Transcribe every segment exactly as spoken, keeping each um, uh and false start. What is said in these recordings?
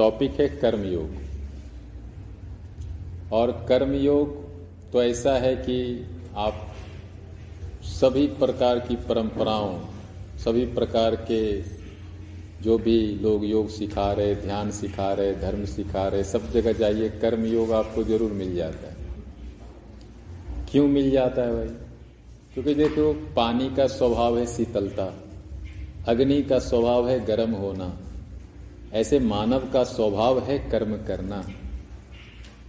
Topic है कर्म योग। और कर्म योग तो ऐसा है कि आप सभी प्रकार की परंपराओं, सभी प्रकार के जो भी लोग योग सिखा रहे, ध्यान सिखा रहे, धर्म सिखा रहे, सब जगह जाइए कर्म योग आपको जरूर मिल जाता है। क्यों मिल जाता है भाई? क्योंकि देखो, पानी का स्वभाव है शीतलता, अग्नि का स्वभाव है गर्म होना, ऐसे मानव का स्वभाव है कर्म करना।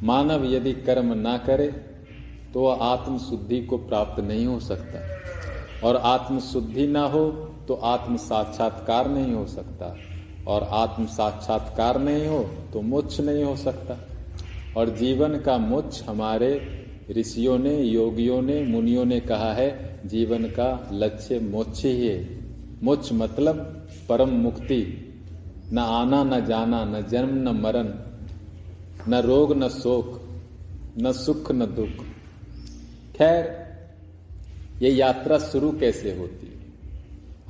मानव यदि कर्म ना करे तो वह आत्मशुद्धि को प्राप्त नहीं हो सकता, और आत्मशुद्धि ना हो तो आत्म साक्षात्कार नहीं हो सकता, और आत्म साक्षात्कार नहीं हो तो मोक्ष नहीं हो सकता। और जीवन का मोक्ष हमारे ऋषियों ने, योगियों ने, मुनियों ने कहा है, जीवन का लक्ष्य मोक्ष ही है। मोक्ष मतलब परम मुक्ति, न आना न जाना, न जन्म न मरण, न रोग न शोक, न सुख न दुख। खैर, ये यात्रा शुरू कैसे होती है?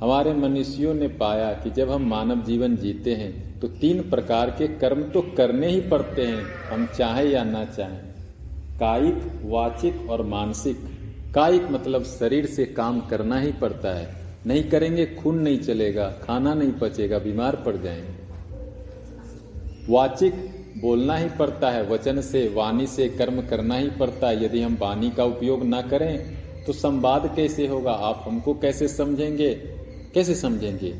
हमारे मनुष्यों ने पाया कि जब हम मानव जीवन जीते हैं तो तीन प्रकार के कर्म तो करने ही पड़ते हैं, हम चाहें या ना चाहें, कायिक, वाचिक और मानसिक। कायिक मतलब शरीर से काम करना ही पड़ता है, नहीं करेंगे खून नहीं चलेगा, खाना नहीं पचेगा, बीमार पड़ जाएंगे। वाचिक बोलना ही पड़ता है, वचन से, वाणी से कर्म करना ही पड़ता है। यदि हम वाणी का उपयोग ना करें तो संवाद कैसे होगा? आप हमको कैसे समझेंगे? कैसे समझेंगे?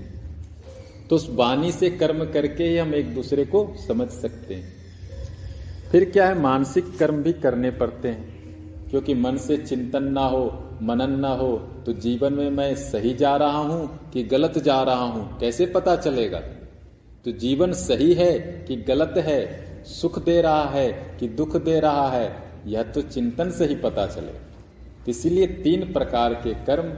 तो उस वाणी से कर्म करके ही हम एक दूसरे को समझ सकते हैं। फिर क्या है, मानसिक कर्म भी करने पड़ते हैं, क्योंकि मन से चिंतन ना हो, मनन ना हो तो जीवन में मैं सही जा रहा हूं कि गलत जा रहा हूं कैसे पता चलेगा? तो जीवन सही है कि गलत है, सुख दे रहा है कि दुख दे रहा है, यह तो चिंतन से ही पता चलेगा। इसलिए तीन प्रकार के कर्म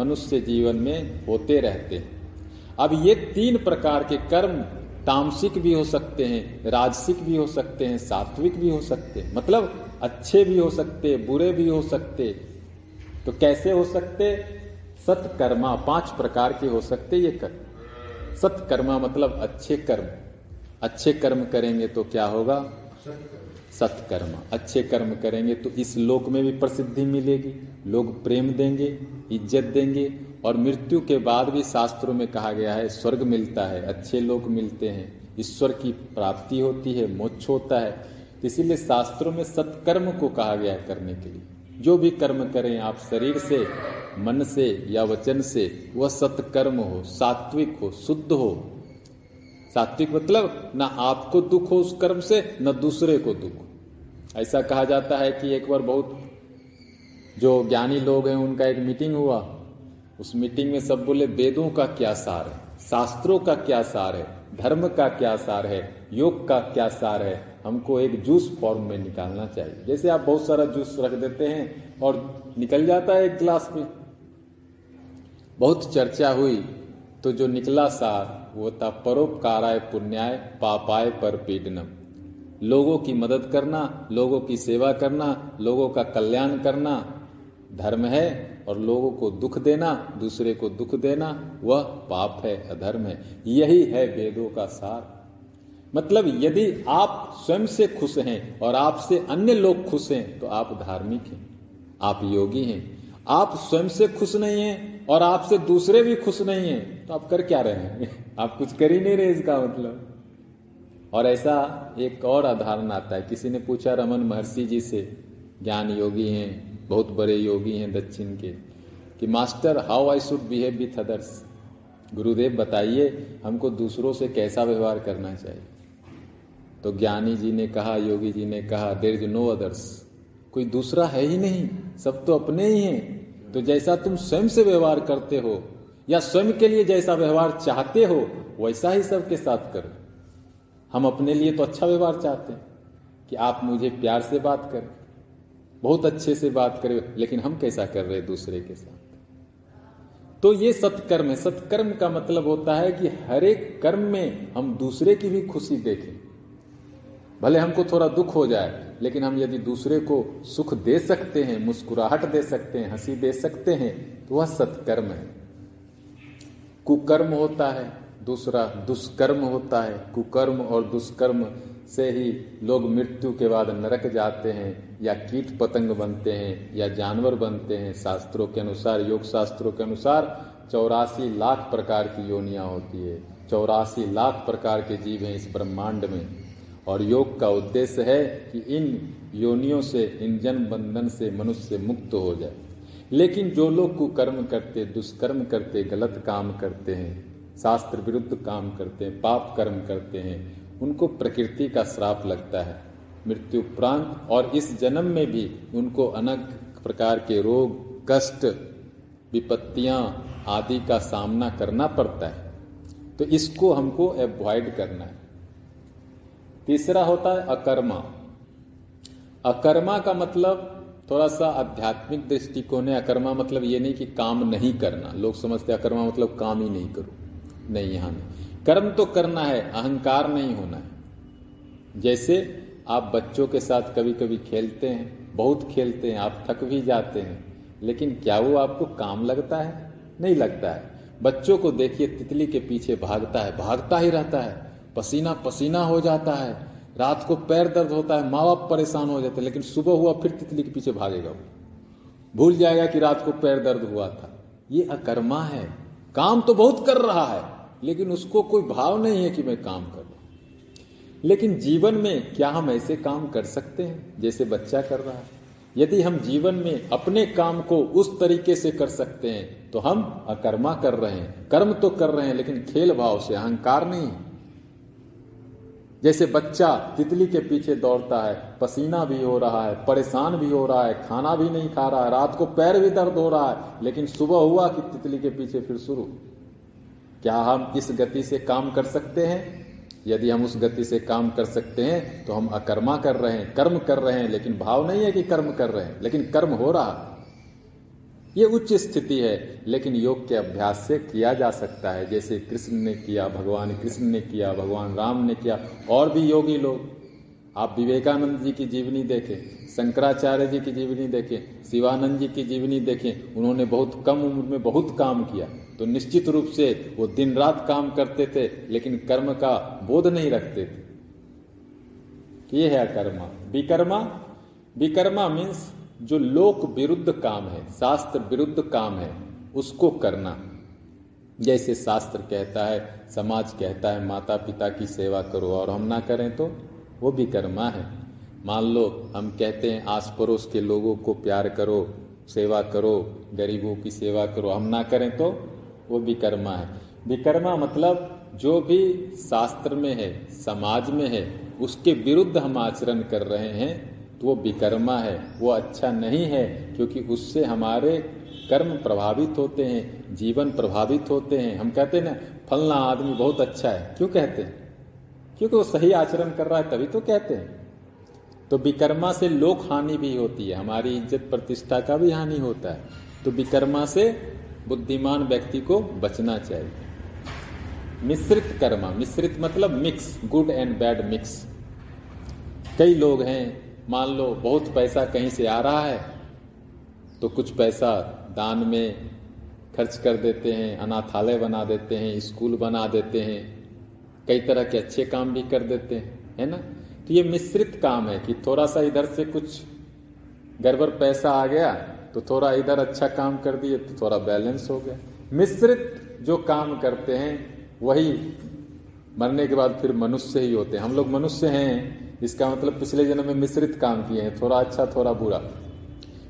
मनुष्य जीवन में होते रहते हैं। अब ये तीन प्रकार के कर्म तामसिक भी हो सकते हैं, राजसिक भी हो सकते हैं, सात्विक भी हो सकते हैं, मतलब अच्छे भी हो सकते, बुरे भी हो सकते। तो कैसे हो सकते? सत्कर्मा, पांच प्रकार के हो सकते ये कर्म। सत्कर्मा मतलब अच्छे कर्म। अच्छे कर्म करेंगे तो क्या होगा? सत्कर्मा। अच्छे कर्म करेंगे तो इस लोक में भी प्रसिद्धि मिलेगी, लोग प्रेम देंगे, इज्जत देंगे, और मृत्यु के बाद भी शास्त्रों में कहा गया है स्वर्ग मिलता है, अच्छे लोग मिलते हैं, ईश्वर की प्राप्ति होती है, मोक्ष होता है। इसीलिए शास्त्रों में सत्कर्म को कहा गया है करने के लिए। जो भी कर्म करें आप, शरीर से, मन से या वचन से, वह सत्कर्म हो, सात्विक हो, शुद्ध हो। सात्विक मतलब ना आपको दुख हो उस कर्म से, ना दूसरे को दुख। ऐसा कहा जाता है कि एक बार बहुत जो ज्ञानी लोग हैं उनका एक मीटिंग हुआ। उस मीटिंग में सब बोले वेदों का क्या सार है, शास्त्रों का क्या सार है, धर्म का क्या सार है, योग का क्या सार है, हमको एक जूस फॉर्म में निकालना चाहिए। जैसे आप बहुत सारा जूस रख देते हैं और निकल जाता है एक गिलास में। बहुत चर्चा हुई तो जो निकला सार वो था परोपकाराय पुण्याय पापाय परपीडनम। लोगों की मदद करना, लोगों की सेवा करना, लोगों का कल्याण करना धर्म है, और लोगों को दुख देना, दूसरे को दुख देना, वह पाप है, अधर्म है। यही है वेदों का सार। मतलब यदि आप स्वयं से खुश हैं और आपसे अन्य लोग खुश हैं तो आप धार्मिक हैं, आप योगी हैं। आप स्वयं से खुश नहीं हैं और आपसे दूसरे भी खुश नहीं हैं तो आप कर क्या रहे हैं? आप कुछ कर ही नहीं रहे, इसका मतलब। और ऐसा एक और उदाहरण आता है। किसी ने पूछा रमन महर्षि जी से, ज्ञान योगी हैं, बहुत बड़े योगी हैं दक्षिण के, कि master how I should behave with others, गुरुदेव बताइए हमको दूसरों से कैसा व्यवहार करना चाहिए। तो ज्ञानी जी ने कहा, योगी जी ने कहा, देयर इज नो अदर्स, कोई दूसरा है ही नहीं, सब तो अपने ही हैं। तो जैसा तुम स्वयं से व्यवहार करते हो या स्वयं के लिए जैसा व्यवहार चाहते हो वैसा ही सबके साथ करो। हम अपने लिए तो अच्छा व्यवहार चाहते हैं कि आप मुझे प्यार से बात करें, बहुत अच्छे से बात करें, लेकिन हम कैसा कर रहे हैं दूसरे के साथ? तो ये सत्कर्म है। सत्कर्म का मतलब होता है कि हर एक कर्म में हम दूसरे की भी खुशी देखें। भले हमको थोड़ा दुख हो जाए, लेकिन हम यदि दूसरे को सुख दे सकते हैं, मुस्कुराहट दे सकते हैं, हंसी दे सकते हैं, तो वह सत्कर्म है। कुकर्म होता है दूसरा दुष्कर्म होता है। कुकर्म और दुष्कर्म से ही लोग मृत्यु के बाद नरक जाते हैं या कीट पतंग बनते हैं या जानवर बनते हैं। शास्त्रों के अनुसार, योग शास्त्रों के अनुसार चौरासी लाख प्रकार की योनियां होती है। चौरासी लाख प्रकार के जीव हैं इस ब्रह्मांड में, और योग का उद्देश्य है कि इन योनियों से, इन जन्म बंधन से मनुष्य मुक्त हो जाए। लेकिन जो लोग कुकर्म करते, दुष्कर्म करते, गलत काम करते हैं, शास्त्र विरुद्ध काम करते हैं, पाप कर्म करते हैं, उनको प्रकृति का श्राप लगता है मृत्यु उपरांत। और इस जन्म में भी उनको अनेक प्रकार के रोग, कष्ट, विपत्तियां आदि का सामना करना पड़ता है। तो इसको हमको अवॉइड करना है। तीसरा होता है अकर्मा। अकर्मा का मतलब थोड़ा सा आध्यात्मिक दृष्टिकोण है। अकर्मा मतलब ये नहीं कि काम नहीं करना। लोग समझते हैं अकर्मा मतलब काम ही नहीं करो। नहीं, यहाँ नहीं, कर्म तो करना है, अहंकार नहीं होना है। जैसे आप बच्चों के साथ कभी कभी खेलते हैं, बहुत खेलते हैं, आप थक भी जाते हैं, लेकिन क्या वो आपको काम लगता है? नहीं लगता है। बच्चों को देखिए, तितली के पीछे भागता है, भागता ही रहता है, पसीना पसीना हो जाता है, रात को पैर दर्द होता है, माँ बाप परेशान हो जाते हैं, लेकिन सुबह हुआ फिर तितली के पीछे भागेगा। वो भूल जाएगा कि रात को पैर दर्द हुआ था। ये अकर्मा है। काम तो बहुत कर रहा है, लेकिन उसको कोई भाव नहीं है कि मैं काम कर रहा हूं। लेकिन जीवन में क्या हम ऐसे काम कर सकते हैं जैसे बच्चा कर रहा है? यदि हम जीवन में अपने काम को उस तरीके से कर सकते हैं तो हम अकर्मा कर रहे हैं। कर्म तो कर रहे हैं लेकिन खेल भाव से, अहंकार नहीं। जैसे बच्चा तितली के पीछे दौड़ता है, पसीना भी हो रहा है, परेशान भी हो रहा है, खाना भी नहीं खा रहा है, रात को पैर भी दर्द हो रहा है, लेकिन सुबह हुआ कि तितली के पीछे फिर शुरू। क्या हम इस गति से काम कर सकते हैं? यदि हम उस गति से काम कर सकते हैं तो हम अकर्मा कर रहे हैं। कर्म कर रहे हैं लेकिन भाव नहीं है कि कर्म कर रहे हैं, लेकिन कर्म हो रहा है। ये उच्च स्थिति है, लेकिन योग के अभ्यास से किया जा सकता है। जैसे कृष्ण ने किया, भगवान कृष्ण ने किया, भगवान राम ने किया, और भी योगी लोग। आप विवेकानंद जी की जीवनी देखें, शंकराचार्य जी की जीवनी देखें, शिवानंद जी की जीवनी देखें। उन्होंने बहुत कम उम्र में बहुत काम किया, तो निश्चित रूप से वो दिन रात काम करते थे लेकिन कर्म का बोध नहीं रखते थे। ये है अकर्मा। विकर्मा, विकर्मा मीन्स जो लोक विरुद्ध काम है, शास्त्र विरुद्ध काम है, उसको करना। जैसे शास्त्र कहता है, समाज कहता है माता पिता की सेवा करो, और हम ना करें तो वो विकर्मा है। मान लो हम कहते हैं आस पड़ोस के लोगों को प्यार करो, सेवा करो, गरीबों की सेवा करो, हम ना करें तो वो विकर्मा है। विकर्मा मतलब जो भी शास्त्र में है, समाज में है, उसके विरुद्ध हम आचरण कर रहे हैं तो वो विकर्मा है। वो अच्छा नहीं है, क्योंकि उससे हमारे कर्म प्रभावित होते हैं, जीवन प्रभावित होते हैं। हम कहते हैं ना, फलना आदमी बहुत अच्छा है। क्यों कहते हैं? क्योंकि वो सही आचरण कर रहा है, तभी तो कहते हैं। तो विकर्मा से लोक हानि भी होती है, हमारी इज्जत प्रतिष्ठा का भी हानि होता है। तो विकर्मा से बुद्धिमान व्यक्ति को बचना चाहिए। मिश्रित कर्मा, मिश्रित मतलब mix, good and bad mix. कई लोग हैं, मान लो बहुत पैसा कहीं से आ रहा है तो कुछ पैसा दान में खर्च कर देते हैं, अनाथालय बना देते हैं, स्कूल बना देते हैं, कई तरह के अच्छे काम भी कर देते हैं, है ना। तो ये मिश्रित काम है कि थोड़ा सा इधर से कुछ गड़बड़ पैसा आ गया तो थोड़ा इधर अच्छा काम कर दिए तो थोड़ा बैलेंस हो गया। मिश्रित जो काम करते हैं वही मरने के बाद फिर मनुष्य ही होते हैं। हम लोग मनुष्य हैं, इसका मतलब पिछले जन्म में मिश्रित काम किए हैं, थोड़ा अच्छा थोड़ा बुरा।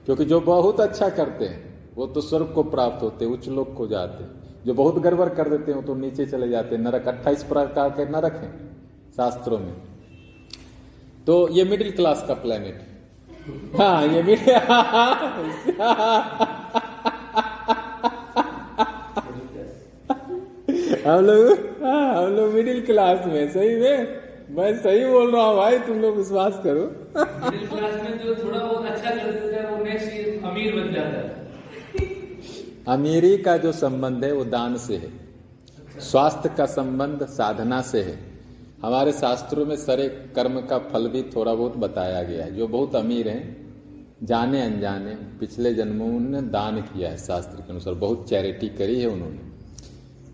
क्योंकि जो बहुत अच्छा करते हैं वो तो स्वर्ग को प्राप्त होते, उच्च लोक को जाते। जो बहुत गड़बड़ कर देते हैं वो तो नीचे चले जाते हैं, नरक। अट्ठाईस प्रकार के नरक हैं शास्त्रों में। तो ये मिडिल क्लास का प्लेनेट है। हाँ, ये मिडिल हम लोग हम लोग मिडिल क्लास में। सही में मैं सही बोल रहा हूँ भाई, तुम लोग विश्वास करो। मिडिल क्लास में जो थोड़ा बहुत अच्छा करते हैं वो नेक्स्ट अमीर बन जाता है। अमीरी का जो संबंध है वो दान से है, स्वास्थ्य का संबंध साधना से है। हमारे शास्त्रों में सारे कर्म का फल भी थोड़ा बहुत बताया गया है। जो बहुत अमीर हैं, जाने अनजाने पिछले जन्मों में दान किया है, शास्त्र के अनुसार बहुत चैरिटी करी है उन्होंने।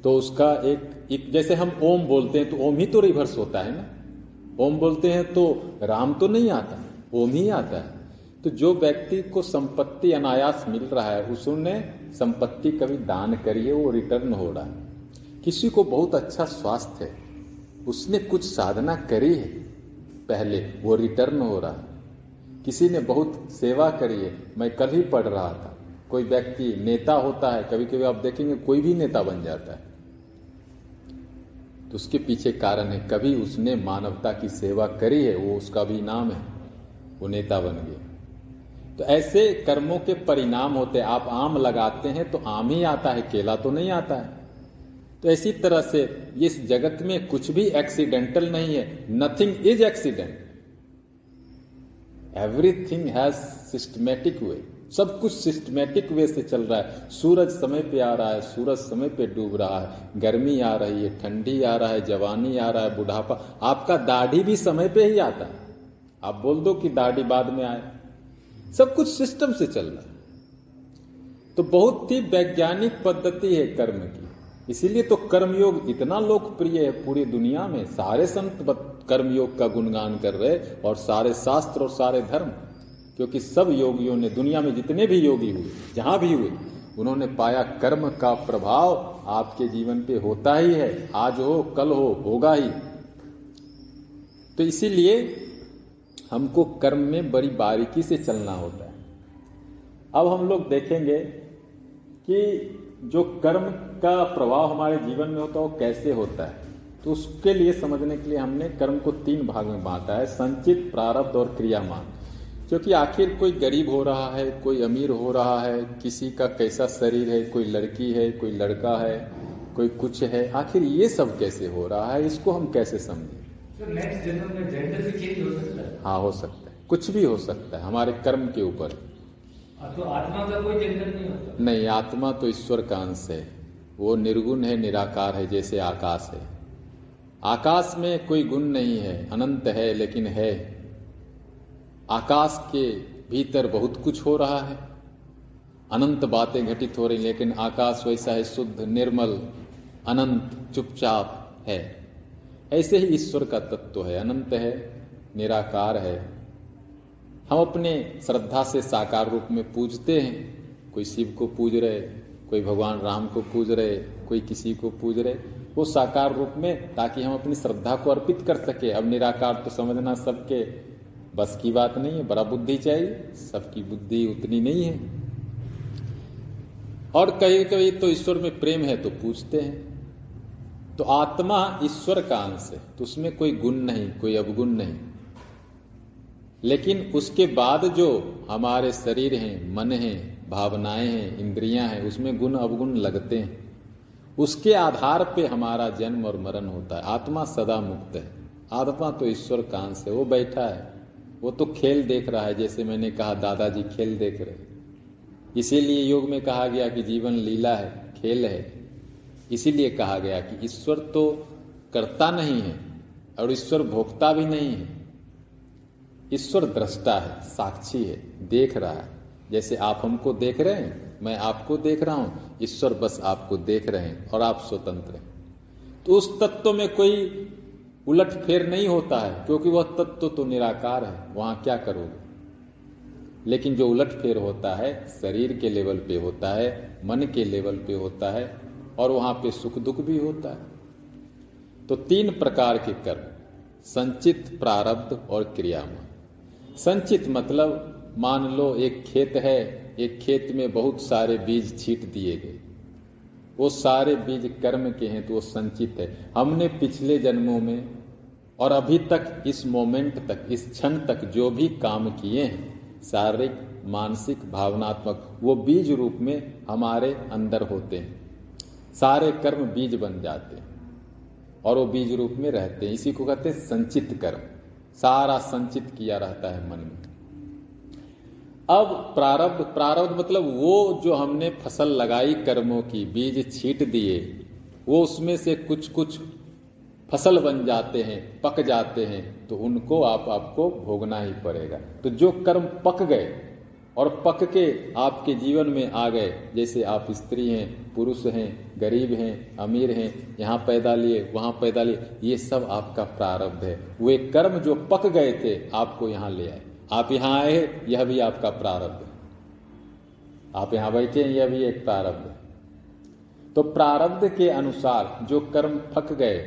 तो उसका एक, एक जैसे हम ओम बोलते हैं तो ओम ही तो रिवर्स होता है ना। ओम बोलते हैं तो राम तो नहीं आता, ओम ही आता है। तो जो व्यक्ति को संपत्ति अनायास मिल रहा है उसने संपत्ति कभी दान करी है, वो रिटर्न हो रहा है। किसी को बहुत अच्छा स्वास्थ्य है, उसने कुछ साधना करी है पहले, वो रिटर्न हो रहा है। किसी ने बहुत सेवा करी है, मैं कल ही पढ़ रहा था, कोई व्यक्ति नेता होता है, कभी कभी आप देखेंगे कोई भी नेता बन जाता है, तो उसके पीछे कारण है, कभी उसने मानवता की सेवा करी है, वो उसका भी नाम है, वो नेता बन गया। तो ऐसे कर्मों के परिणाम होते हैं। आप आम लगाते हैं तो आम ही आता है, केला तो नहीं आता है। तो इसी तरह से इस जगत में कुछ भी एक्सीडेंटल नहीं है, nothing is accident, everything has systematic way. सब कुछ सिस्टमेटिक वे से चल रहा है। सूरज समय पे आ रहा है, सूरज समय पे डूब रहा है, गर्मी आ रही है, ठंडी आ रहा है, जवानी आ रहा है, बुढ़ापा। आपका दाढ़ी भी समय पे ही आता है, आप बोल दो कि दाढ़ी बाद में आए। सब कुछ सिस्टम से चल रहा है। तो बहुत ही वैज्ञानिक पद्धति है कर्म की, इसीलिए तो कर्मयोग इतना लोकप्रिय है पूरी दुनिया में। सारे संत कर्मयोग का गुणगान कर रहे, और सारे शास्त्र और सारे धर्म, क्योंकि सब योगियों ने, दुनिया में जितने भी योगी हुए, जहां भी हुए, उन्होंने पाया कर्म का प्रभाव आपके जीवन पे होता ही है, आज हो कल हो होगा ही। तो इसीलिए हमको कर्म में बड़ी बारीकी से चलना होता है। अब हम लोग देखेंगे कि जो कर्म का प्रभाव हमारे जीवन में होता है वो कैसे होता है। तो उसके लिए, समझने के लिए, हमने कर्म को तीन भाग में बांटा है, संचित, प्रारब्ध और क्रियामान। क्योंकि आखिर कोई गरीब हो रहा है, कोई अमीर हो रहा है, किसी का कैसा शरीर है, कोई लड़की है, कोई लड़का है, कोई कुछ है, आखिर ये सब कैसे हो रहा है, इसको हम कैसे समझें। नेक्स्ट जन्म में जेंडर भी चेंज हो सकता है। हाँ, हो सकता है, कुछ भी हो सकता है, हमारे कर्म के ऊपर। तो आत्मा का कोई जेंडर नहीं होता? नहीं, आत्मा तो ईश्वर का अंश है, वो निर्गुण है, निराकार है, जैसे आकाश है। आकाश में कोई गुण नहीं है, अनंत है लेकिन है। आकाश के भीतर बहुत कुछ हो रहा है, अनंत बातें घटित हो रही, लेकिन आकाश वैसा है, शुद्ध, निर्मल, अनंत, चुपचाप है। ऐसे ही ईश्वर का तत्व है, अनंत है, निराकार है। हम अपने श्रद्धा से साकार रूप में पूजते हैं, कोई शिव को पूज रहे, कोई भगवान राम को पूज रहे, कोई किसी को पूज रहे, वो साकार रूप में, ताकि हम अपनी श्रद्धा को अर्पित कर सके। अब निराकार तो समझना सबके बस की बात नहीं है, बड़ा बुद्धि चाहिए, सबकी बुद्धि उतनी नहीं है। और कहीं कहीं तो ईश्वर में प्रेम है तो पूजते हैं। तो आत्मा ईश्वर का अंश है, तो उसमें कोई गुण नहीं, कोई अवगुण नहीं। लेकिन उसके बाद जो हमारे शरीर हैं, मन है, भावनाएं हैं, इंद्रियां हैं, उसमें गुण अवगुण लगते हैं। उसके आधार पे हमारा जन्म और मरण होता है। आत्मा सदा मुक्त है, आत्मा तो ईश्वर का अंश है, वो बैठा है, वो तो खेल देख रहा है। जैसे मैंने कहा दादाजी खेल देख रहे, इसीलिए योग में कहा गया कि जीवन लीला है, खेल है। इसीलिए कहा गया कि ईश्वर तो कर्ता नहीं है और ईश्वर भोक्ता भी नहीं है, ईश्वर दृष्टा है, साक्षी है, देख रहा है। जैसे आप हमको देख रहे हैं, मैं आपको देख रहा हूं, ईश्वर बस आपको देख रहे हैं और आप स्वतंत्र हैं। तो उस तत्व में कोई उलट फेर नहीं होता है, क्योंकि वह तत्व तो निराकार है, वहां क्या करोगे। लेकिन जो उलट फेर होता है, शरीर के लेवल पे होता है, मन के लेवल पे होता है, और वहां पे सुख दुख भी होता है। तो तीन प्रकार के कर्म, संचित, प्रारब्ध और क्रियामान। संचित मतलब मान लो एक खेत है, एक खेत में बहुत सारे बीज छींट दिए गए, वो सारे बीज कर्म के हैं, तो वो संचित है। हमने पिछले जन्मों में और अभी तक, इस मोमेंट तक, इस क्षण तक जो भी काम किए हैं, शारीरिक, मानसिक, भावनात्मक, वो बीज रूप में हमारे अंदर होते हैं। सारे कर्म बीज बन जाते हैं और वो बीज रूप में रहते हैं, इसी को कहते हैं संचित कर्म। सारा संचित किया रहता है मन में। अब प्रारब्ध, प्रारब्ध मतलब वो जो हमने फसल लगाई कर्मों की, बीज छींट दिए, वो उसमें से कुछ कुछ फसल बन जाते हैं, पक जाते हैं, तो उनको आप आपको भोगना ही पड़ेगा। तो जो कर्म पक गए और पक के आपके जीवन में आ गए। जैसे आप स्त्री हैं, पुरुष हैं, गरीब हैं, अमीर हैं, यहाँ पैदा लिए वहाँ पैदा लिए, ये सब आपका प्रारब्ध है। वे कर्म जो पक गए थे आपको यहाँ ले आए। आप यहाँ आए, यह भी आपका प्रारब्ध है। आप यहाँ बैठे हैं, यह भी एक प्रारब्ध है। तो प्रारब्ध के अनुसार जो कर्म पक गए,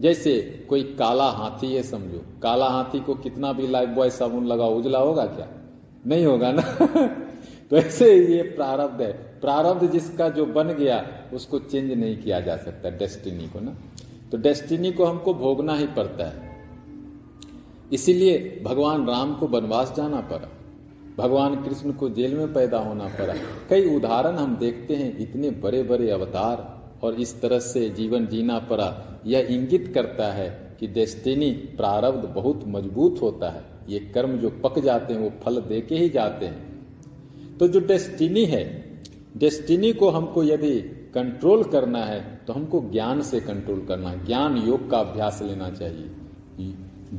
जैसे कोई काला हाथी है, समझो काला हाथी को कितना भी लाइफ बॉय साबुन लगाओ उजला होगा क्या? नहीं होगा ना। तो ऐसे ये प्रारब्ध है। प्रारब्ध जिसका जो बन गया उसको चेंज नहीं किया जा सकता, डेस्टिनी को ना। तो डेस्टिनी को हमको भोगना ही पड़ता है। इसीलिए भगवान राम को वनवास जाना पड़ा, भगवान कृष्ण को जेल में पैदा होना पड़ा। कई उदाहरण हम देखते हैं, इतने बड़े बड़े अवतार और इस तरह से जीवन जीना पड़ा। यह इंगित करता है कि डेस्टिनी, प्रारब्ध बहुत मजबूत होता है। ये कर्म जो पक जाते हैं वो फल दे के ही जाते हैं। तो जो डेस्टिनी है, डेस्टिनी को हमको यदि कंट्रोल करना है तो हमको ज्ञान से कंट्रोल करना है। ज्ञान योग का अभ्यास लेना चाहिए।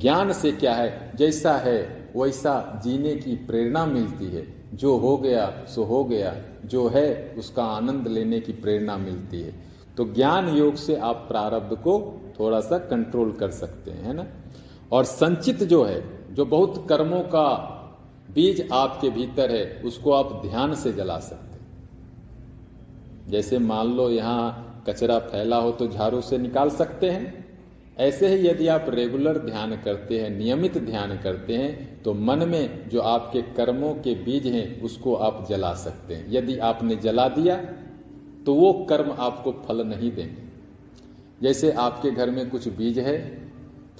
ज्ञान से क्या है, जैसा है वैसा जीने की प्रेरणा मिलती है। जो हो गया सो हो गया, जो है उसका आनंद लेने की प्रेरणा मिलती है। तो ज्ञान योग से आप प्रारब्ध को थोड़ा सा कंट्रोल कर सकते हैं, है ना। और संचित जो है, जो बहुत कर्मों का बीज आपके भीतर है, उसको आप ध्यान से जला सकते हैं। जैसे मान लो यहाँ कचरा फैला हो तो झाड़ू से निकाल सकते हैं। ऐसे ही यदि आप रेगुलर ध्यान करते हैं, नियमित ध्यान करते हैं, तो मन में जो आपके कर्मों के बीज हैं उसको आप जला सकते हैं। यदि आपने जला दिया तो वो कर्म आपको फल नहीं देंगे। जैसे आपके घर में कुछ बीज है,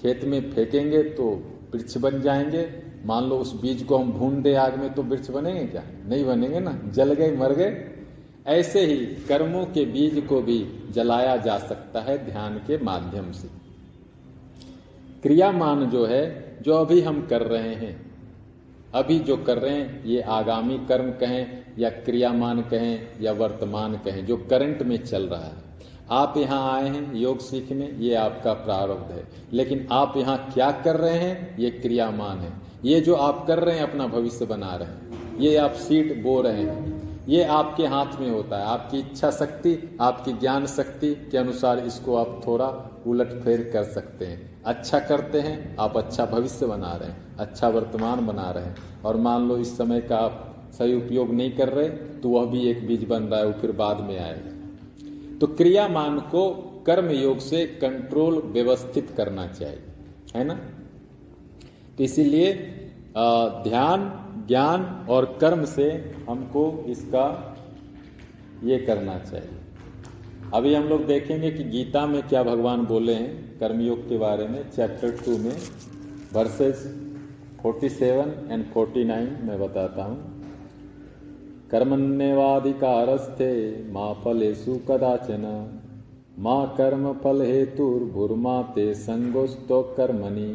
खेत में फेंकेंगे तो वृक्ष बन जाएंगे। मान लो उस बीज को हम भून दे आग में तो वृक्ष बनेंगे क्या? नहीं बनेंगे ना, जल गए, मर गए। ऐसे ही कर्मों के बीज को भी जलाया जा सकता है ध्यान के माध्यम से। क्रियामान जो है, जो अभी हम कर रहे हैं, अभी जो कर रहे हैं, ये आगामी कर्म कहें या क्रियामान कहें या वर्तमान कहें, जो करंट में चल रहा है। आप यहाँ आए हैं योग सीखने, ये आपका प्रारब्ध है। लेकिन आप यहाँ क्या कर रहे हैं, ये क्रियामान है। ये जो आप कर रहे हैं, अपना भविष्य बना रहे हैं, ये आप सीड बो रहे हैं, ये आपके हाथ में होता है। आपकी इच्छा शक्ति, आपकी ज्ञान शक्ति के अनुसार इसको आप थोड़ा उलट फेर कर सकते हैं। अच्छा करते हैं आप, अच्छा भविष्य बना रहे हैं, अच्छा वर्तमान बना रहे हैं। और मान लो इस समय का आप सही उपयोग नहीं कर रहे तो वह भी एक बीज बन रहा है, वो फिर बाद में आएगा। तो क्रियामान को कर्म योग से कंट्रोल, व्यवस्थित करना चाहिए, है ना। तो इसीलिए ध्यान, ज्ञान और कर्म से हमको इसका ये करना चाहिए। अभी हम लोग देखेंगे कि गीता में क्या भगवान बोले हैं कर्मयोग के बारे में। चैप्टर टू में वर्सेस सैंतालीस एंड उनचास मैं बताता हूँ। कर्मण्येवाधिकारस्ते मा फलेषु कदाचन मा कर्म फल हेतुर्भुर्मा ते संगोस्तो कर्मणि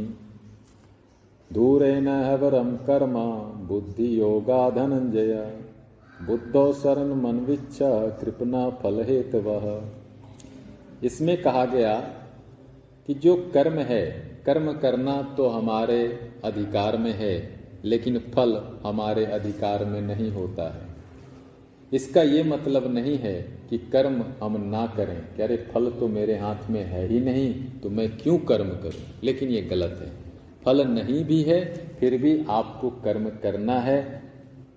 दूरेण हवरम कर्म बुद्धि योगा धनंजय बुद्धो शरण मनविच्छा कृपना फल हेतवः। इसमें कहा गया कि जो कर्म है, कर्म करना तो हमारे अधिकार में है, लेकिन फल हमारे अधिकार में नहीं होता है। इसका ये मतलब नहीं है कि कर्म हम ना करें, कि अरे फल तो मेरे हाथ में है ही नहीं तो मैं क्यों कर्म करूं। लेकिन ये गलत है। फल नहीं भी है फिर भी आपको कर्म करना है।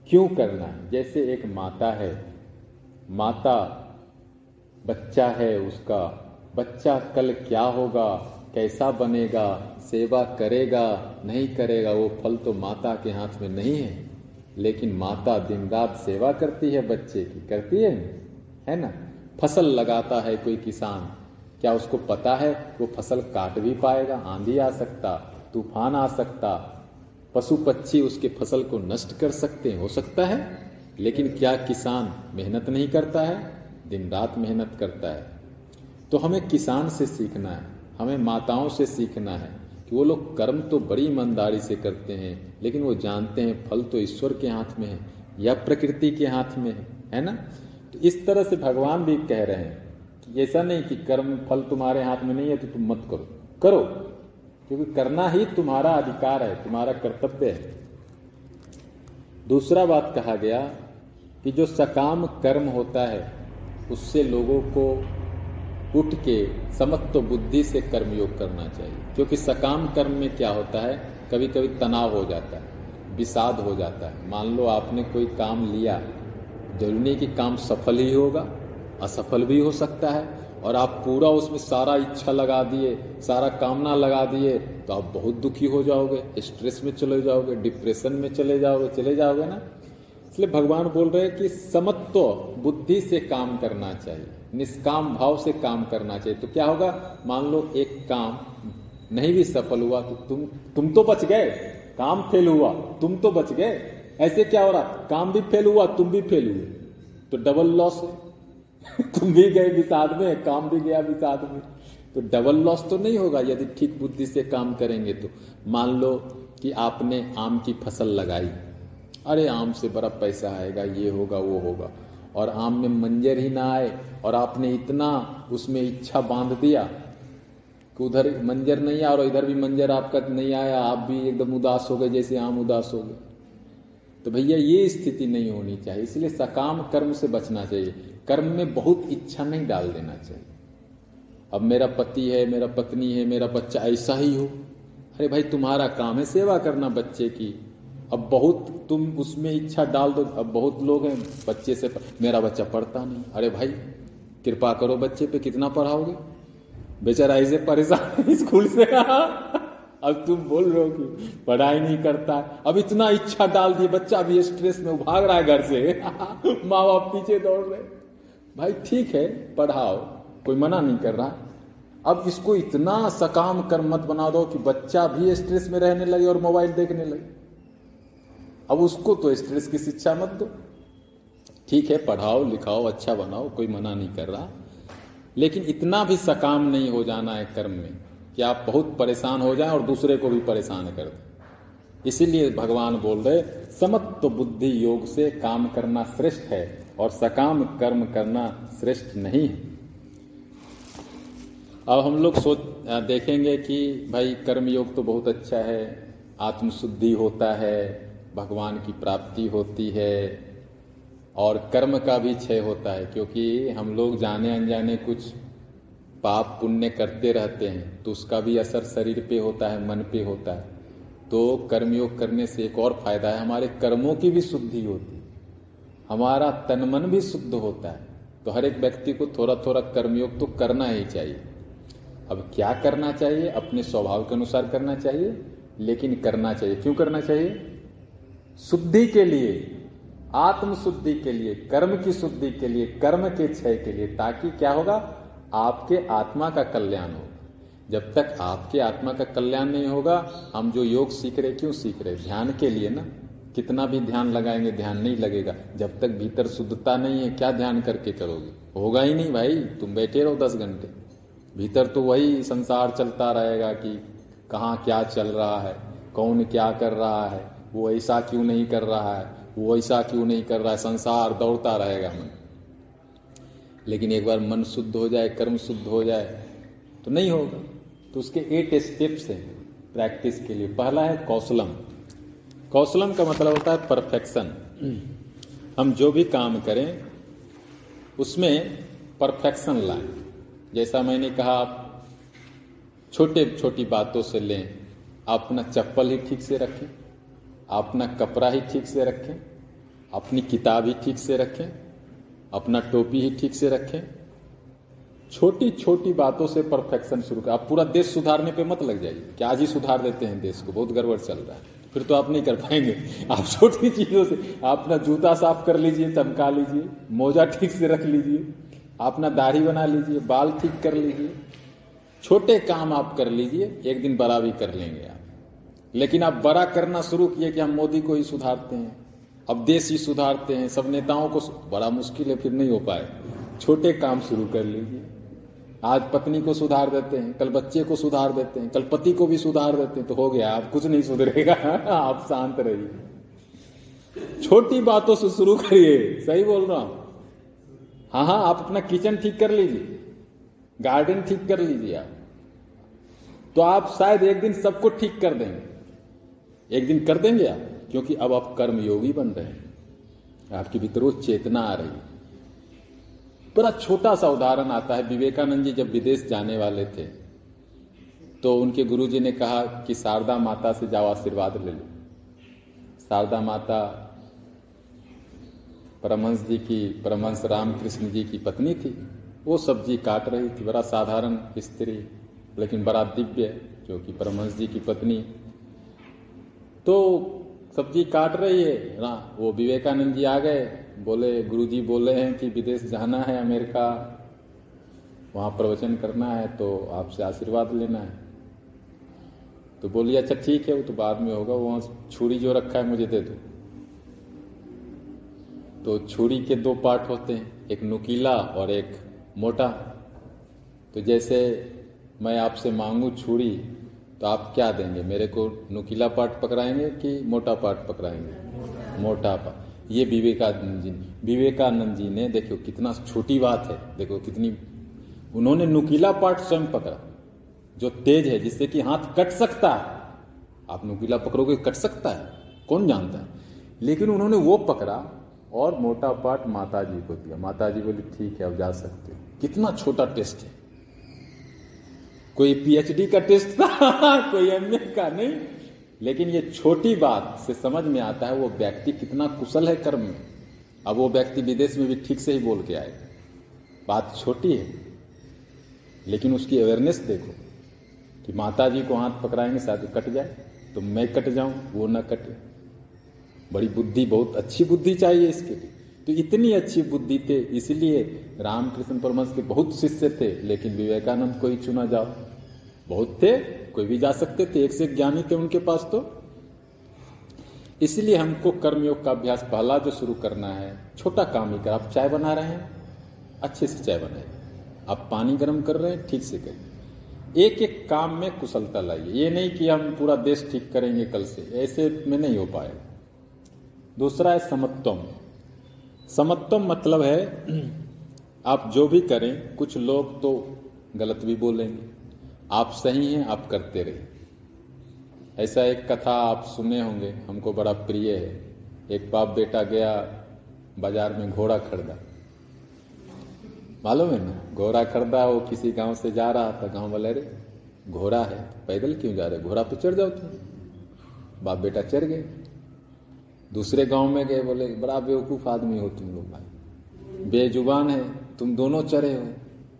क्यों करना है? जैसे एक माता है, माता बच्चा है, उसका बच्चा कल क्या होगा, कैसा बनेगा, सेवा करेगा नहीं करेगा, वो फल तो माता के हाथ में नहीं है। लेकिन माता दिन रात सेवा करती है बच्चे की, करती है, है ना। फसल लगाता है कोई किसान, क्या उसको पता है वो फसल काट भी पाएगा? आंधी आ सकता, तूफान आ सकता, पशु पक्षी उसके फसल को नष्ट कर सकते हैं, हो सकता है। लेकिन क्या किसान मेहनत नहीं करता है? दिन रात मेहनत करता है। तो हमें किसान से सीखना है, हमें माताओं से सीखना है कि वो लोग कर्म तो बड़ी ईमानदारी से करते हैं, लेकिन वो जानते हैं फल तो ईश्वर के हाथ में है या प्रकृति के हाथ में है, है ना। तो इस तरह से भगवान भी कह रहे हैं कि ऐसा नहीं कि कर्म फल तुम्हारे हाथ में नहीं है तो तुम मत करो, करो, क्योंकि करना ही तुम्हारा अधिकार है, तुम्हारा कर्तव्य है। दूसरा बात कहा गया कि जो सकाम कर्म होता है उससे लोगों को उठ के समत्व बुद्धि से कर्मयोग करना चाहिए, क्योंकि सकाम कर्म में क्या होता है, कभी कभी तनाव हो जाता है, विषाद हो जाता है। मान लो आपने कोई काम लिया, जरूरी नहीं कि काम सफल ही होगा, असफल भी हो सकता है, और आप पूरा उसमें सारा इच्छा लगा दिए, सारा कामना लगा दिए, तो आप बहुत दुखी हो जाओगे, स्ट्रेस में चले जाओगे, डिप्रेशन में चले जाओगे चले जाओगे ना। इसलिए भगवान बोल रहे हैं कि समत्व बुद्धि से काम करना चाहिए, निष्काम भाव से काम करना चाहिए। तो क्या होगा, मान लो एक काम नहीं भी सफल हुआ तो तुम तुम तो बच गए, काम फेल हुआ तुम तो बच गए। ऐसे क्या हो रहा, काम भी फेल हुआ तुम भी फेल हुए, तो डबल लॉस है तुम भी गए विषाद में, काम भी गया विषाद में, तो डबल लॉस तो नहीं होगा यदि ठीक बुद्धि से काम करेंगे तो। मान लो कि आपने आम की फसल लगाई, अरे आम से बड़ा पैसा आएगा, ये होगा वो होगा, और आम में मंजर ही ना आए, और आपने इतना उसमें इच्छा बांध दिया कि उधर मंजर नहीं आया और इधर भी मंजर आपका नहीं आया, आप भी एकदम उदास हो गए, जैसे आम उदास हो गए। तो भैया ये स्थिति नहीं होनी चाहिए, इसलिए सकाम कर्म से बचना चाहिए। कर्म में बहुत इच्छा नहीं डाल देना चाहिए, अब मेरा पति है, मेरा पत्नी है, मेरा बच्चा, ऐसा ही हो, अरे भाई तुम्हारा काम है सेवा करना बच्चे की, अब बहुत तुम उसमें इच्छा डाल दो। अब बहुत लोग हैं बच्चे से, मेरा बच्चा पढ़ता नहीं, अरे भाई कृपा करो बच्चे पे, कितना पढ़ाओगे, बेचारा ऐसे परेशान स्कूल से रहा, अब तुम बोल रहे हो कि पढ़ाई नहीं करता, अब इतना इच्छा डाल दी, बच्चा भी स्ट्रेस में भाग रहा है घर से माँ बाप पीछे दौड़ रहे। भाई ठीक है पढ़ाओ, कोई मना नहीं कर रहा, अब इसको इतना सकाम कर्म मत बना दो कि बच्चा भी स्ट्रेस में रहने लगे और मोबाइल देखने लगे। अब उसको तो स्ट्रेस की शिक्षा मत दो, ठीक है पढ़ाओ लिखाओ अच्छा बनाओ, कोई मना नहीं कर रहा, लेकिन इतना भी सकाम नहीं हो जाना है कर्म में कि आप बहुत परेशान हो जाएं और दूसरे को भी परेशान कर दें। इसीलिए भगवान बोल रहे समत्व बुद्धि योग से काम करना श्रेष्ठ है और सकाम कर्म करना श्रेष्ठ नहीं है। अब हम लोग सोच देखेंगे कि भाई कर्म योग तो बहुत अच्छा है, आत्मशुद्धि होता है, भगवान की प्राप्ति होती है और कर्म का भी क्षय होता है, क्योंकि हम लोग जाने अनजाने कुछ पाप पुण्य करते रहते हैं, तो उसका भी असर शरीर पे होता है, मन पे होता है। तो कर्मयोग करने से एक और फायदा है, हमारे कर्मों की भी शुद्धि होती है, हमारा तन मन भी शुद्ध होता है। तो हर एक व्यक्ति को थोड़ा थोड़ा कर्मयोग तो करना ही चाहिए। अब क्या करना चाहिए, अपने स्वभाव के अनुसार करना चाहिए, लेकिन करना चाहिए। क्यों करना चाहिए, शुद्धि के लिए, आत्मशुद्धि के लिए, कर्म की शुद्धि के लिए, कर्म के क्षय के लिए, ताकि क्या होगा, आपके आत्मा का कल्याण होगा। जब तक आपके आत्मा का कल्याण नहीं होगा, हम जो योग सीख रहे, क्यों सीख रहे, ध्यान के लिए ना, कितना भी ध्यान लगाएंगे ध्यान नहीं लगेगा जब तक भीतर शुद्धता नहीं है। क्या ध्यान करके करोगे, होगा ही नहीं भाई, तुम बैठे रहो दस घंटे, भीतर तो वही संसार चलता रहेगा कि कहाँ क्या चल रहा है, कौन क्या कर रहा है, वो ऐसा क्यों नहीं कर रहा है, वो ऐसा क्यों नहीं कर रहा है, संसार दौड़ता रहेगा मन। लेकिन एक बार मन शुद्ध हो जाए, कर्म शुद्ध हो जाए तो नहीं होगा। तो उसके एट स्टेप्स हैं प्रैक्टिस के लिए। पहला है कौशलम। कौशलम का मतलब होता है परफेक्शन। हम जो भी काम करें उसमें परफेक्शन लाएं। जैसा मैंने कहा, आप छोटे छोटी बातों से लें, आप अपना चप्पल ही ठीक से रखें, आप अपना कपड़ा ही ठीक से रखें, अपनी किताब ही ठीक से रखें, अपना टोपी ही ठीक से रखें। छोटी छोटी बातों से परफेक्शन शुरू करें। आप पूरा देश सुधारने पे मत लग जाइए कि आज ही सुधार देते हैं देश को, बहुत गड़बड़ चल रहा है, फिर तो आप नहीं कर पाएंगे। आप छोटी चीज़ों से, आप अपना जूता साफ कर लीजिए, चमका लीजिए, मोजा ठीक से रख लीजिए, आप अपना दाढ़ी बना लीजिए, बाल ठीक कर लीजिए, छोटे काम आप कर लीजिए, एक दिन बड़ा भी कर लेंगे आप। लेकिन आप बड़ा करना शुरू किए कि हम मोदी को ही सुधारते हैं, अब देश ही सुधारते हैं, सब नेताओं को, बड़ा मुश्किल है, फिर नहीं हो पाए। छोटे काम शुरू कर लीजिए, आज पत्नी को सुधार देते हैं, कल बच्चे को सुधार देते हैं, कल पति को भी सुधार देते हैं, तो हो गया, आप कुछ नहीं सुधरेगा, आप शांत रहिए। छोटी बातों से शुरू करिए, सही बोल रहा हूं। हाँ हाँ आप अपना किचन ठीक कर लीजिए, गार्डन ठीक कर लीजिए आप, तो आप शायद एक दिन सबको ठीक कर देंगे, एक दिन कर देंगे आप। क्योंकि अब आप कर्मयोगी बन रहे हैं, आपके भीतर वो चेतना आ रही है। बड़ा छोटा सा उदाहरण आता है, विवेकानंद जी जब विदेश जाने वाले थे तो उनके गुरुजी ने कहा कि शारदा माता से जाओ आशीर्वाद ले लो। शारदा माता परमहंस जी की, परमहंस रामकृष्ण जी की पत्नी थी, वो सब्जी काट रही थी। बड़ा साधारण स्त्री लेकिन बड़ा दिव्य, जो कि परमहंस जी की पत्नी, तो सब्जी काट रही है ना। वो विवेकानंद जी आ गए, बोले गुरुजी बोले हैं कि विदेश जाना है, अमेरिका, वहाँ प्रवचन करना है, तो आपसे आशीर्वाद लेना है। तो बोली अच्छा ठीक है, वो तो बाद में होगा, वहाँ छुरी जो रखा है मुझे दे दो। तो छुरी के दो पार्ट होते हैं, एक नुकीला और एक मोटा। तो जैसे मैं आपसे मांगू छुरी तो आप क्या देंगे, मेरे को नुकीला पार्ट पकड़ाएंगे कि मोटा पार्ट पकड़ाएंगे? मोटा पार्ट। ये विवेकानंद जी विवेकानंद जी ने देखो कितना छोटी बात है, देखो कितनी, उन्होंने नुकीला पार्ट स्वयं पकड़ा जो तेज है, जिससे कि हाथ कट सकता है। आप नुकीला पकड़ोगे कट सकता है, कौन जानता है, लेकिन उन्होंने वो पकड़ा और मोटा पार्ट माता जी को दिया। माता जी बोली ठीक है अब जा सकते हो। कितना छोटा टेस्ट है, कोई पीएचडी का टेस्ट था कोई एमए का नहीं, लेकिन ये छोटी बात से समझ में आता है वो व्यक्ति कितना कुशल है कर्म में। अब वो व्यक्ति विदेश में भी ठीक से ही बोल के आएगा। बात छोटी है लेकिन उसकी अवेयरनेस देखो कि माता जी को हाथ पकड़ाएंगे शायद कट जाए, तो मैं कट जाऊं, वो ना कटे। बड़ी बुद्धि, बहुत अच्छी बुद्धि चाहिए इसके लिए। तो इतनी अच्छी बुद्धि थे, इसलिए रामकृष्ण परमहंस के बहुत शिष्य थे, लेकिन विवेकानंद को ही चुना जाओ। बहुत थे, कोई भी जा सकते थे, एक से एक ज्ञानी थे उनके पास। तो इसलिए हमको कर्मयोग का अभ्यास पहला जो शुरू करना है, छोटा काम ही कर। आप चाय बना रहे हैं, अच्छे से चाय बनाइए। आप पानी गर्म कर रहे हैं, ठीक से करिए। एक एक काम में कुशलता लाइए। ये नहीं कि हम पूरा देश ठीक करेंगे कल से, ऐसे में नहीं हो पाएगा। दूसरा है समत्वम। समत्वम मतलब है आप जो भी करें, कुछ लोग तो गलत भी बोलेंगे, आप सही हैं, आप करते रहिए। ऐसा एक कथा आप सुने होंगे, हमको बड़ा प्रिय है। एक बाप बेटा गया बाजार में, घोड़ा खरीदा, मालूम है ना, घोड़ा खरीदा। वो किसी गांव से जा रहा था, गांव वाले रे घोड़ा है, पैदल क्यों जा रहे, घोड़ा पे चढ़ जाओ तुम। बाप बेटा चढ़ गए, दूसरे गांव में गए, बोले बड़ा बेवकूफ आदमी हो तुम लोग भाई, बेजुबान है तुम दोनों, चरे हो,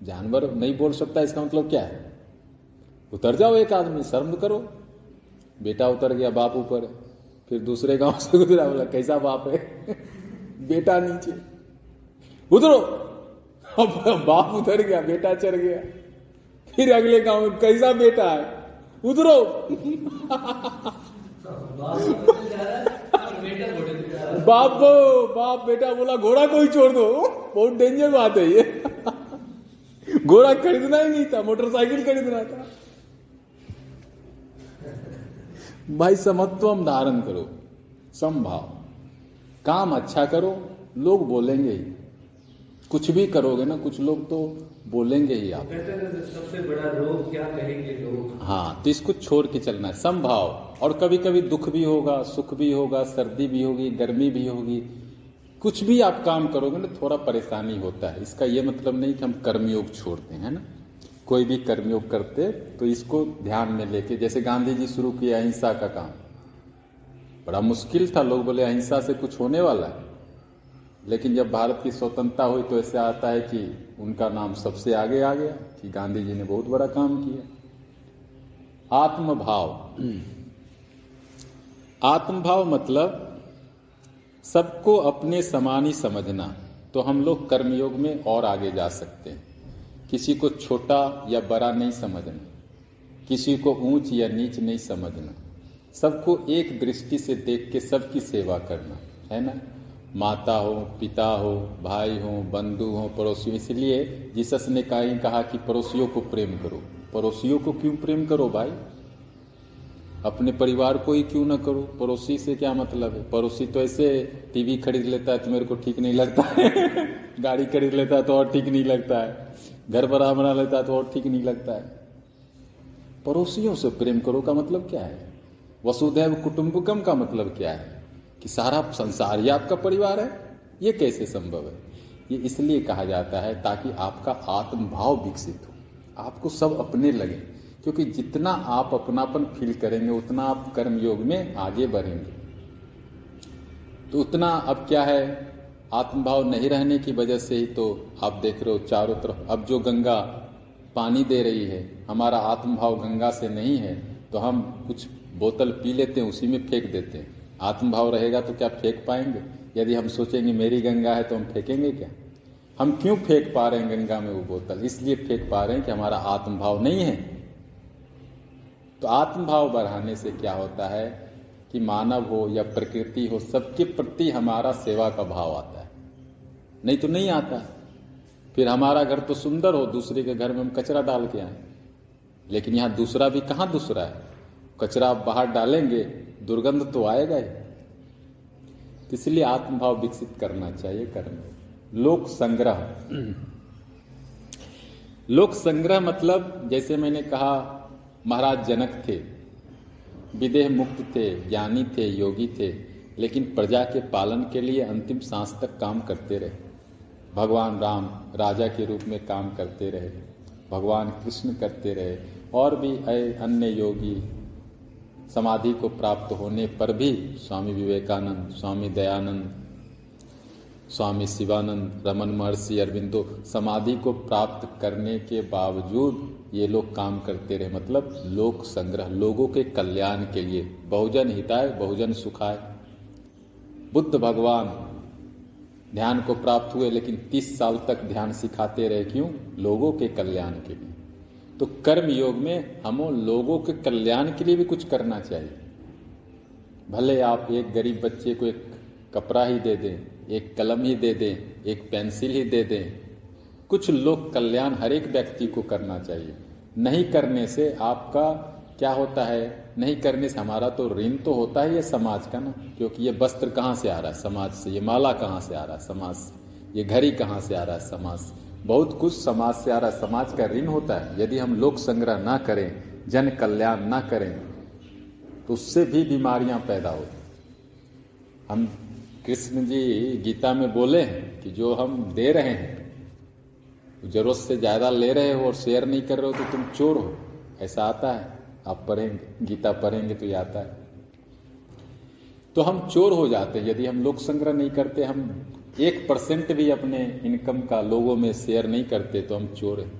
जानवर नहीं बोल सकता, इसका मतलब क्या है, उतर जाओ, एक आदमी शर्म करो। बेटा उतर गया, बाप ऊपर। फिर दूसरे गांव से गुजरा, बोला कैसा बाप है बेटा नीचे उतरो, अब बाप उतर गया, बेटा चढ़ गया। फिर अगले गांव में, कैसा बेटा है, उतरो बाप बाप बेटा बोला घोड़ा को ही छोड़ दो, बहुत डेंजर बात है ये घोड़ा खरीदना ही नहीं था, मोटरसाइकिल खरीदना था भाई। समत्वम धारण करो, समभाव, काम अच्छा करो, लोग बोलेंगे ही, कुछ भी करोगे ना, कुछ लोग तो बोलेंगे ही। आप सबसे बड़ा रोग क्या कहेंगे लोग, हाँ, तो इसको छोड़ के चलना है, समभाव। और कभी कभी दुख भी होगा, सुख भी होगा, सर्दी भी होगी, गर्मी भी होगी, कुछ भी आप काम करोगे ना, थोड़ा परेशानी होता है। इसका ये मतलब नहीं कि हम कर्मयोग छोड़ते हैं ना। कोई भी कर्मयोग करते तो इसको ध्यान में लेके, जैसे गांधी जी शुरू किया अहिंसा का काम, बड़ा मुश्किल था, लोग बोले अहिंसा से कुछ होने वाला है, लेकिन जब भारत की स्वतंत्रता हुई तो ऐसे आता है कि उनका नाम सबसे आगे आ गया कि गांधी जी ने बहुत बड़ा काम किया। आत्मभाव, आत्मभाव मतलब सबको अपने समान ही समझना। तो हम लोग कर्मयोग में और आगे जा सकते हैं। किसी को छोटा या बड़ा नहीं समझना, किसी को ऊंच या नीच नहीं समझना, सबको एक दृष्टि से देख के सबकी सेवा करना है ना। माता हो, पिता हो, भाई हो, बंधु हो, पड़ोसियों। इसलिए जीसस ने कहीं कहा कि पड़ोसियों को प्रेम करो। पड़ोसियों को क्यों प्रेम करो भाई, अपने परिवार को ही क्यों ना करो? पड़ोसी से क्या मतलब है? पड़ोसी तो ऐसे टीवी खरीद लेता है तो मेरे को ठीक नहीं लगता है गाड़ी खरीद लेता है तो और ठीक नहीं लगता है, घर बना बना लेता है तो और ठीक नहीं लगता है। पड़ोसियों से प्रेम करो का मतलब क्या है? वसुधैव कुटुम्बकम का मतलब क्या है? कि सारा संसार ही आपका परिवार है, ये कैसे संभव है? ये इसलिए कहा जाता है ताकि आपका आत्मभाव विकसित हो, आपको सब अपने लगे, क्योंकि जितना आप अपनापन फील करेंगे उतना आप कर्मयोग में आगे बढ़ेंगे। तो उतना अब क्या है, आत्मभाव नहीं रहने की वजह से ही तो आप देख रहे हो चारों तरफ। अब जो गंगा पानी दे रही है, हमारा आत्मभाव गंगा से नहीं है तो हम कुछ बोतल पी लेते हैं उसी में फेंक देते हैं। आत्मभाव रहेगा तो क्या फेंक पाएंगे? यदि हम सोचेंगे मेरी गंगा है तो हम फेंकेंगे क्या? हम क्यों फेंक पा रहे हैं गंगा में वो बोतल? इसलिए फेंक पा रहे हैं कि हमारा आत्मभाव नहीं है। तो आत्मभाव बढ़ाने से क्या होता है कि मानव हो या प्रकृति हो, सबके प्रति हमारा सेवा का भाव आता है, नहीं तो नहीं आता। फिर हमारा घर तो सुंदर हो, दूसरे के घर में हम कचरा डाल के आए, लेकिन यहाँ दूसरा भी कहाँ दूसरा है, कचरा आप बाहर डालेंगे दुर्गंध तो आएगा ही। इसलिए आत्मभाव विकसित करना चाहिए कर्म। लोक संग्रह, लोक संग्रह मतलब जैसे मैंने कहा महाराज जनक थे, विदेह मुक्त थे, ज्ञानी थे, योगी थे, लेकिन प्रजा के पालन के लिए अंतिम सांस तक काम करते रहे। भगवान राम राजा के रूप में काम करते रहे, भगवान कृष्ण करते रहे, और भी अन्य योगी समाधि को प्राप्त होने पर भी स्वामी विवेकानंद, स्वामी दयानंद, स्वामी शिवानंद, रमन महर्षि, अरविंदो, समाधि को प्राप्त करने के बावजूद ये लोग काम करते रहे। मतलब लोक संग्रह, लोगों के कल्याण के लिए, बहुजन हिताय बहुजन सुखाय। बुद्ध भगवान ध्यान को प्राप्त हुए लेकिन तीस साल तक ध्यान सिखाते रहे, क्यों? लोगों के कल्याण के लिए। तो कर्म योग में हमें लोगों के कल्याण के लिए भी कुछ करना चाहिए। भले आप एक गरीब बच्चे को एक कपड़ा ही दे दें, एक कलम ही दे दें, एक पेंसिल ही दे दें, कुछ लोक कल्याण हर एक व्यक्ति को करना चाहिए। नहीं करने से आपका क्या होता है, नहीं करने से हमारा तो ऋण तो होता ही है समाज का ना, क्योंकि ये वस्त्र कहाँ से आ रहा है, समाज से। ये माला कहाँ से आ रहा है, समाज से। ये घड़ी कहाँ से आ रहा है, समाज से। बहुत कुछ समाज से आ रहा है, समाज का ऋण होता है। यदि हम लोक संग्रह ना करें, जन कल्याण ना करें, तो उससे भी बीमारियां पैदा होती। हम कृष्ण जी गीता में बोले हैं कि जो हम दे रहे हैं, जरूरत से ज़्यादा ले रहे हो और शेयर नहीं कर रहे हो तो तुम चोर हो, ऐसा आता है। आप पढ़ेंगे, गीता पढ़ेंगे तो ये आता है। तो हम चोर हो जाते हैं यदि हम लोक संग्रह नहीं करते। हम एक परसेंट भी अपने इनकम का लोगों में शेयर नहीं करते तो हम चोर हैं।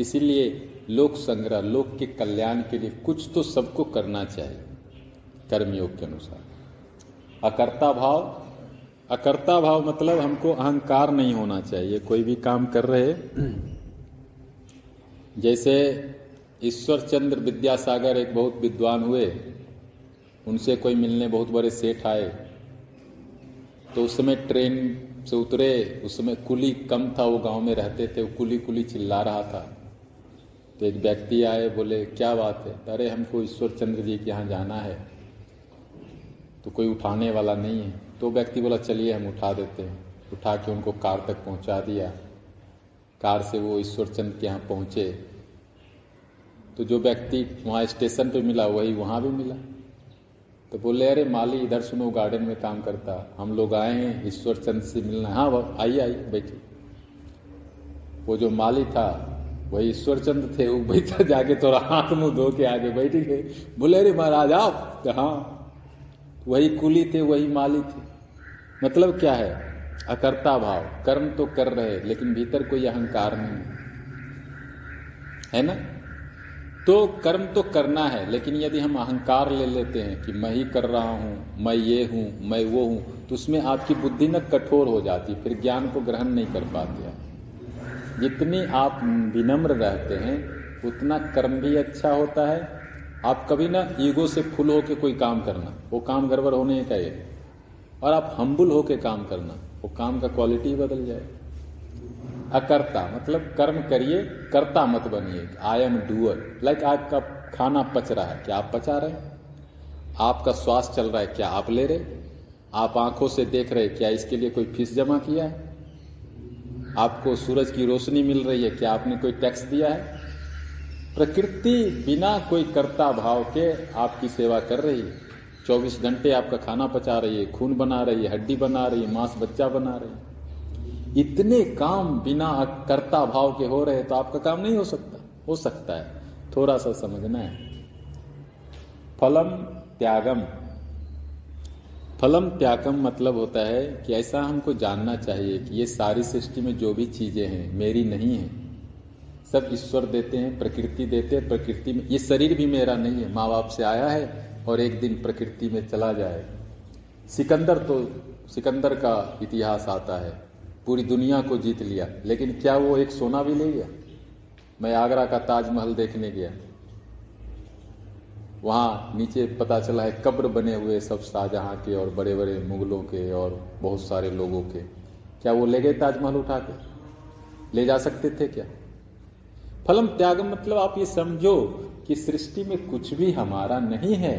इसीलिए लोक संग्रह, लोक के कल्याण के लिए कुछ तो सबको करना चाहिए कर्मयोग के अनुसार। अकर्ता भाव, अकर्ता भाव मतलब हमको अहंकार नहीं होना चाहिए। कोई भी काम कर रहे, जैसे ईश्वर चंद्र विद्यासागर एक बहुत विद्वान हुए, उनसे कोई मिलने बहुत बड़े सेठ आए, तो उस समय ट्रेन से उतरे, उस समय कुली कम था, वो गांव में रहते थे, वो कुली कुली चिल्ला रहा था। तो एक व्यक्ति आए, बोले क्या बात है? अरे हमको ईश्वर चंद्र जी के यहाँ जाना है, तो कोई उठाने वाला नहीं है। तो व्यक्ति बोला चलिए हम उठा देते हैं, उठा के उनको कार तक पहुँचा दिया। कार से वो ईश्वर चंद्र के यहाँ पहुँचे, तो जो व्यक्ति वहाँ स्टेशन पे मिला वही वहाँ भी मिला। तो बोले अरे माली इधर सुनो, गार्डन में काम करता, हम लोग आए हैं ईश्वर चंद्र से मिलना। हाँ आइए आइए बैठिए। वो जो माली था वही ईश्वर चंद्र थे, वो बैठा, जाके थोड़ा हाथ मुंह धो के आगे बैठ गए। बोले अरे महाराज आप? हाँ, वही कुली थे, वही माली थे। मतलब क्या है, अकर्ता भाव। कर्म तो कर रहे लेकिन भीतर कोई अहंकार नहीं है ना। तो कर्म तो करना है, लेकिन यदि हम अहंकार ले लेते हैं कि मैं ही कर रहा हूँ, मैं ये हूँ, मैं वो हूँ, तो उसमें आपकी बुद्धि न कठोर हो जाती, फिर ज्ञान को ग्रहण नहीं कर पाते आप। जितनी आप विनम्र रहते हैं उतना कर्म भी अच्छा होता है। आप कभी ना ईगो से फुल होके कोई काम करना, वो काम गड़बड़ होने का ये, और आप हम्बुल होके काम करना, वो काम का क्वालिटी बदल जाएगा। अकर्ता मतलब कर्म करिए, कर्ता मत बनिए। I am doer. लाइक आपका खाना पच रहा है, क्या आप पचा रहे? आपका श्वास चल रहा है, क्या आप ले रहे? आप आंखों से देख रहे, क्या इसके लिए कोई फीस जमा किया है? आपको सूरज की रोशनी मिल रही है, क्या आपने कोई टैक्स दिया है? प्रकृति बिना कोई कर्ता भाव के आपकी सेवा कर रही है। चौबीस घंटे आपका खाना पचा रही है, खून बना रही है, हड्डी बना रही है, मांस बच्चा बना रही है। इतने काम बिना कर्ता भाव के हो रहे तो आपका काम नहीं हो सकता। हो सकता है, थोड़ा सा समझना है। फलम त्यागम, फलम त्यागम मतलब होता है कि ऐसा हमको जानना चाहिए कि ये सारी सृष्टि में जो भी चीजें हैं मेरी नहीं है, सब ईश्वर देते हैं, प्रकृति देते हैं। प्रकृति में ये शरीर भी मेरा नहीं है, माँ बाप से आया है और एक दिन प्रकृति में चला जाएगा। सिकंदर, तो सिकंदर का इतिहास आता है, पूरी दुनिया को जीत लिया, लेकिन क्या वो एक सोना भी ले गया? मैं आगरा का ताजमहल देखने गया, वहाँ नीचे पता चला है कब्र बने हुए सब शाहजहाँ के और बड़े बड़े मुगलों के और बहुत सारे लोगों के। क्या वो ले गए ताजमहल उठा के? ले जा सकते थे क्या? फलम त्यागम मतलब आप ये समझो कि सृष्टि में कुछ भी हमारा नहीं है,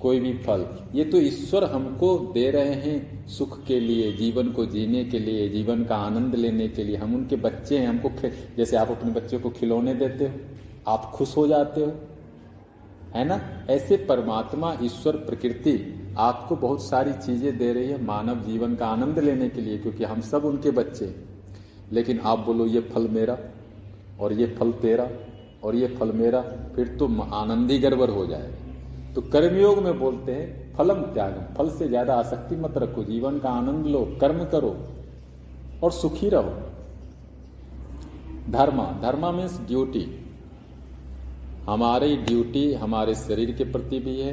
कोई भी फल। ये तो ईश्वर हमको दे रहे हैं सुख के लिए, जीवन को जीने के लिए, जीवन का आनंद लेने के लिए। हम उनके बच्चे हैं, हमको जैसे आप अपने बच्चे को खिलौने देते हो आप खुश हो जाते हो, है ना? ऐसे परमात्मा ईश्वर प्रकृति आपको बहुत सारी चीजें दे रही है मानव जीवन का आनंद लेने के लिए, क्योंकि हम सब उनके बच्चे हैं। लेकिन आप बोलो ये फल मेरा और ये फल तेरा और ये फल मेरा, फिर तो आनंदी गड़बड़ हो जाएगा। तो कर्मयोग में बोलते हैं फलम त्यागम, फल से ज्यादा आसक्ति मत रखो, जीवन का आनंद लो, कर्म करो और सुखी रहो। Dharma, dharma means duty. हमारी ड्यूटी हमारे शरीर के प्रति भी है,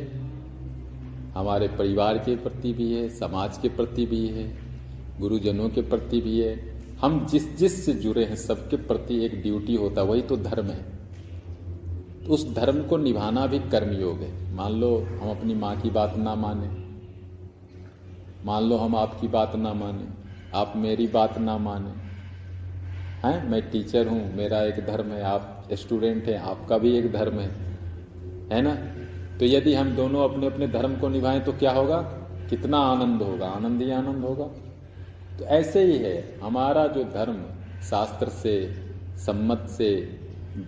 हमारे परिवार के प्रति भी है, समाज के प्रति भी है, गुरुजनों के प्रति भी है। हम जिस जिस से जुड़े हैं सबके प्रति एक ड्यूटी होता है, वही तो धर्म है। तो उस धर्म को निभाना भी कर्मयोग है। मान लो हम अपनी माँ की बात ना माने, मान लो हम आपकी बात ना माने, आप मेरी बात ना माने, हैं मैं टीचर हूँ मेरा एक धर्म है, आप स्टूडेंट हैं आपका भी एक धर्म है, है ना? तो यदि हम दोनों अपने अपने धर्म को निभाएं तो क्या होगा? कितना आनंद होगा, आनंद ही आनंद होगा। तो ऐसे ही है हमारा जो धर्म शास्त्र से सम्मत से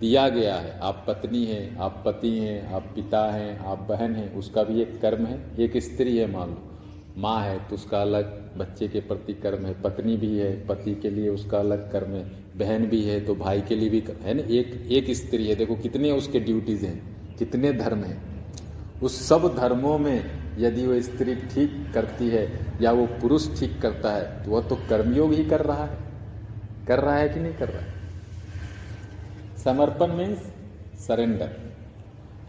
दिया गया है। आप पत्नी हैं, आप पति हैं, आप पिता हैं, आप बहन हैं, उसका भी एक कर्म है। एक स्त्री है, मान लो माँ है तो उसका अलग बच्चे के प्रति कर्म है, पत्नी भी है पति के लिए उसका अलग कर्म है, बहन भी है तो भाई के लिए भी कर्म है ना। एक एक स्त्री है, देखो कितने उसके ड्यूटीज हैं, कितने धर्म हैं। उस सब धर्मों में यदि वो स्त्री ठीक करती है या वो पुरुष ठीक करता है तो वह तो कर्मयोग ही कर रहा है। कर रहा है कि नहीं कर रहा है? समर्पण मीन्स सरेंडर।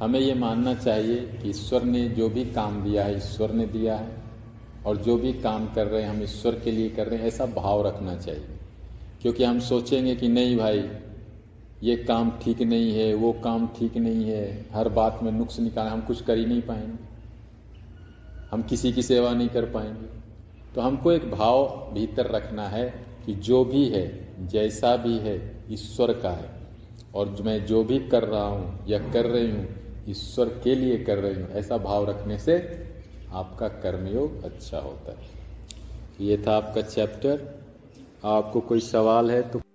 हमें ये मानना चाहिए कि ईश्वर ने जो भी काम दिया है ईश्वर ने दिया है, और जो भी काम कर रहे हैं हम ईश्वर के लिए कर रहे हैं, ऐसा भाव रखना चाहिए। क्योंकि हम सोचेंगे कि नहीं भाई ये काम ठीक नहीं है, वो काम ठीक नहीं है, हर बात में नुक्स निकाल, हम कुछ कर ही नहीं पाएंगे, हम किसी की सेवा नहीं कर पाएंगे। तो हमको एक भाव भीतर रखना है कि जो भी है जैसा भी है ईश्वर का है, और मैं जो भी कर रहा हूँ या कर रही हूँ ईश्वर के लिए कर रही हूँ। ऐसा भाव रखने से आपका कर्मयोग अच्छा होता है। ये था आपका चैप्टर। आपको कोई सवाल है तो